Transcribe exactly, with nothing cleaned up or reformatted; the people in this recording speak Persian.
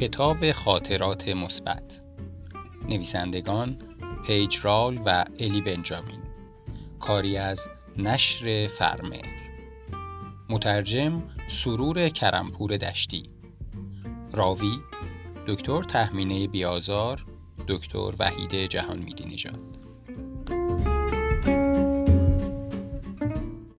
کتاب خاطرات مثبت. نویسندگان پیج رال و الی بنجامین. کاری از نشر فرمه. مترجم سرور کرمپور دشتی. راوی دکتر تحمینه بیازار، دکتر وحید جهان میدینی.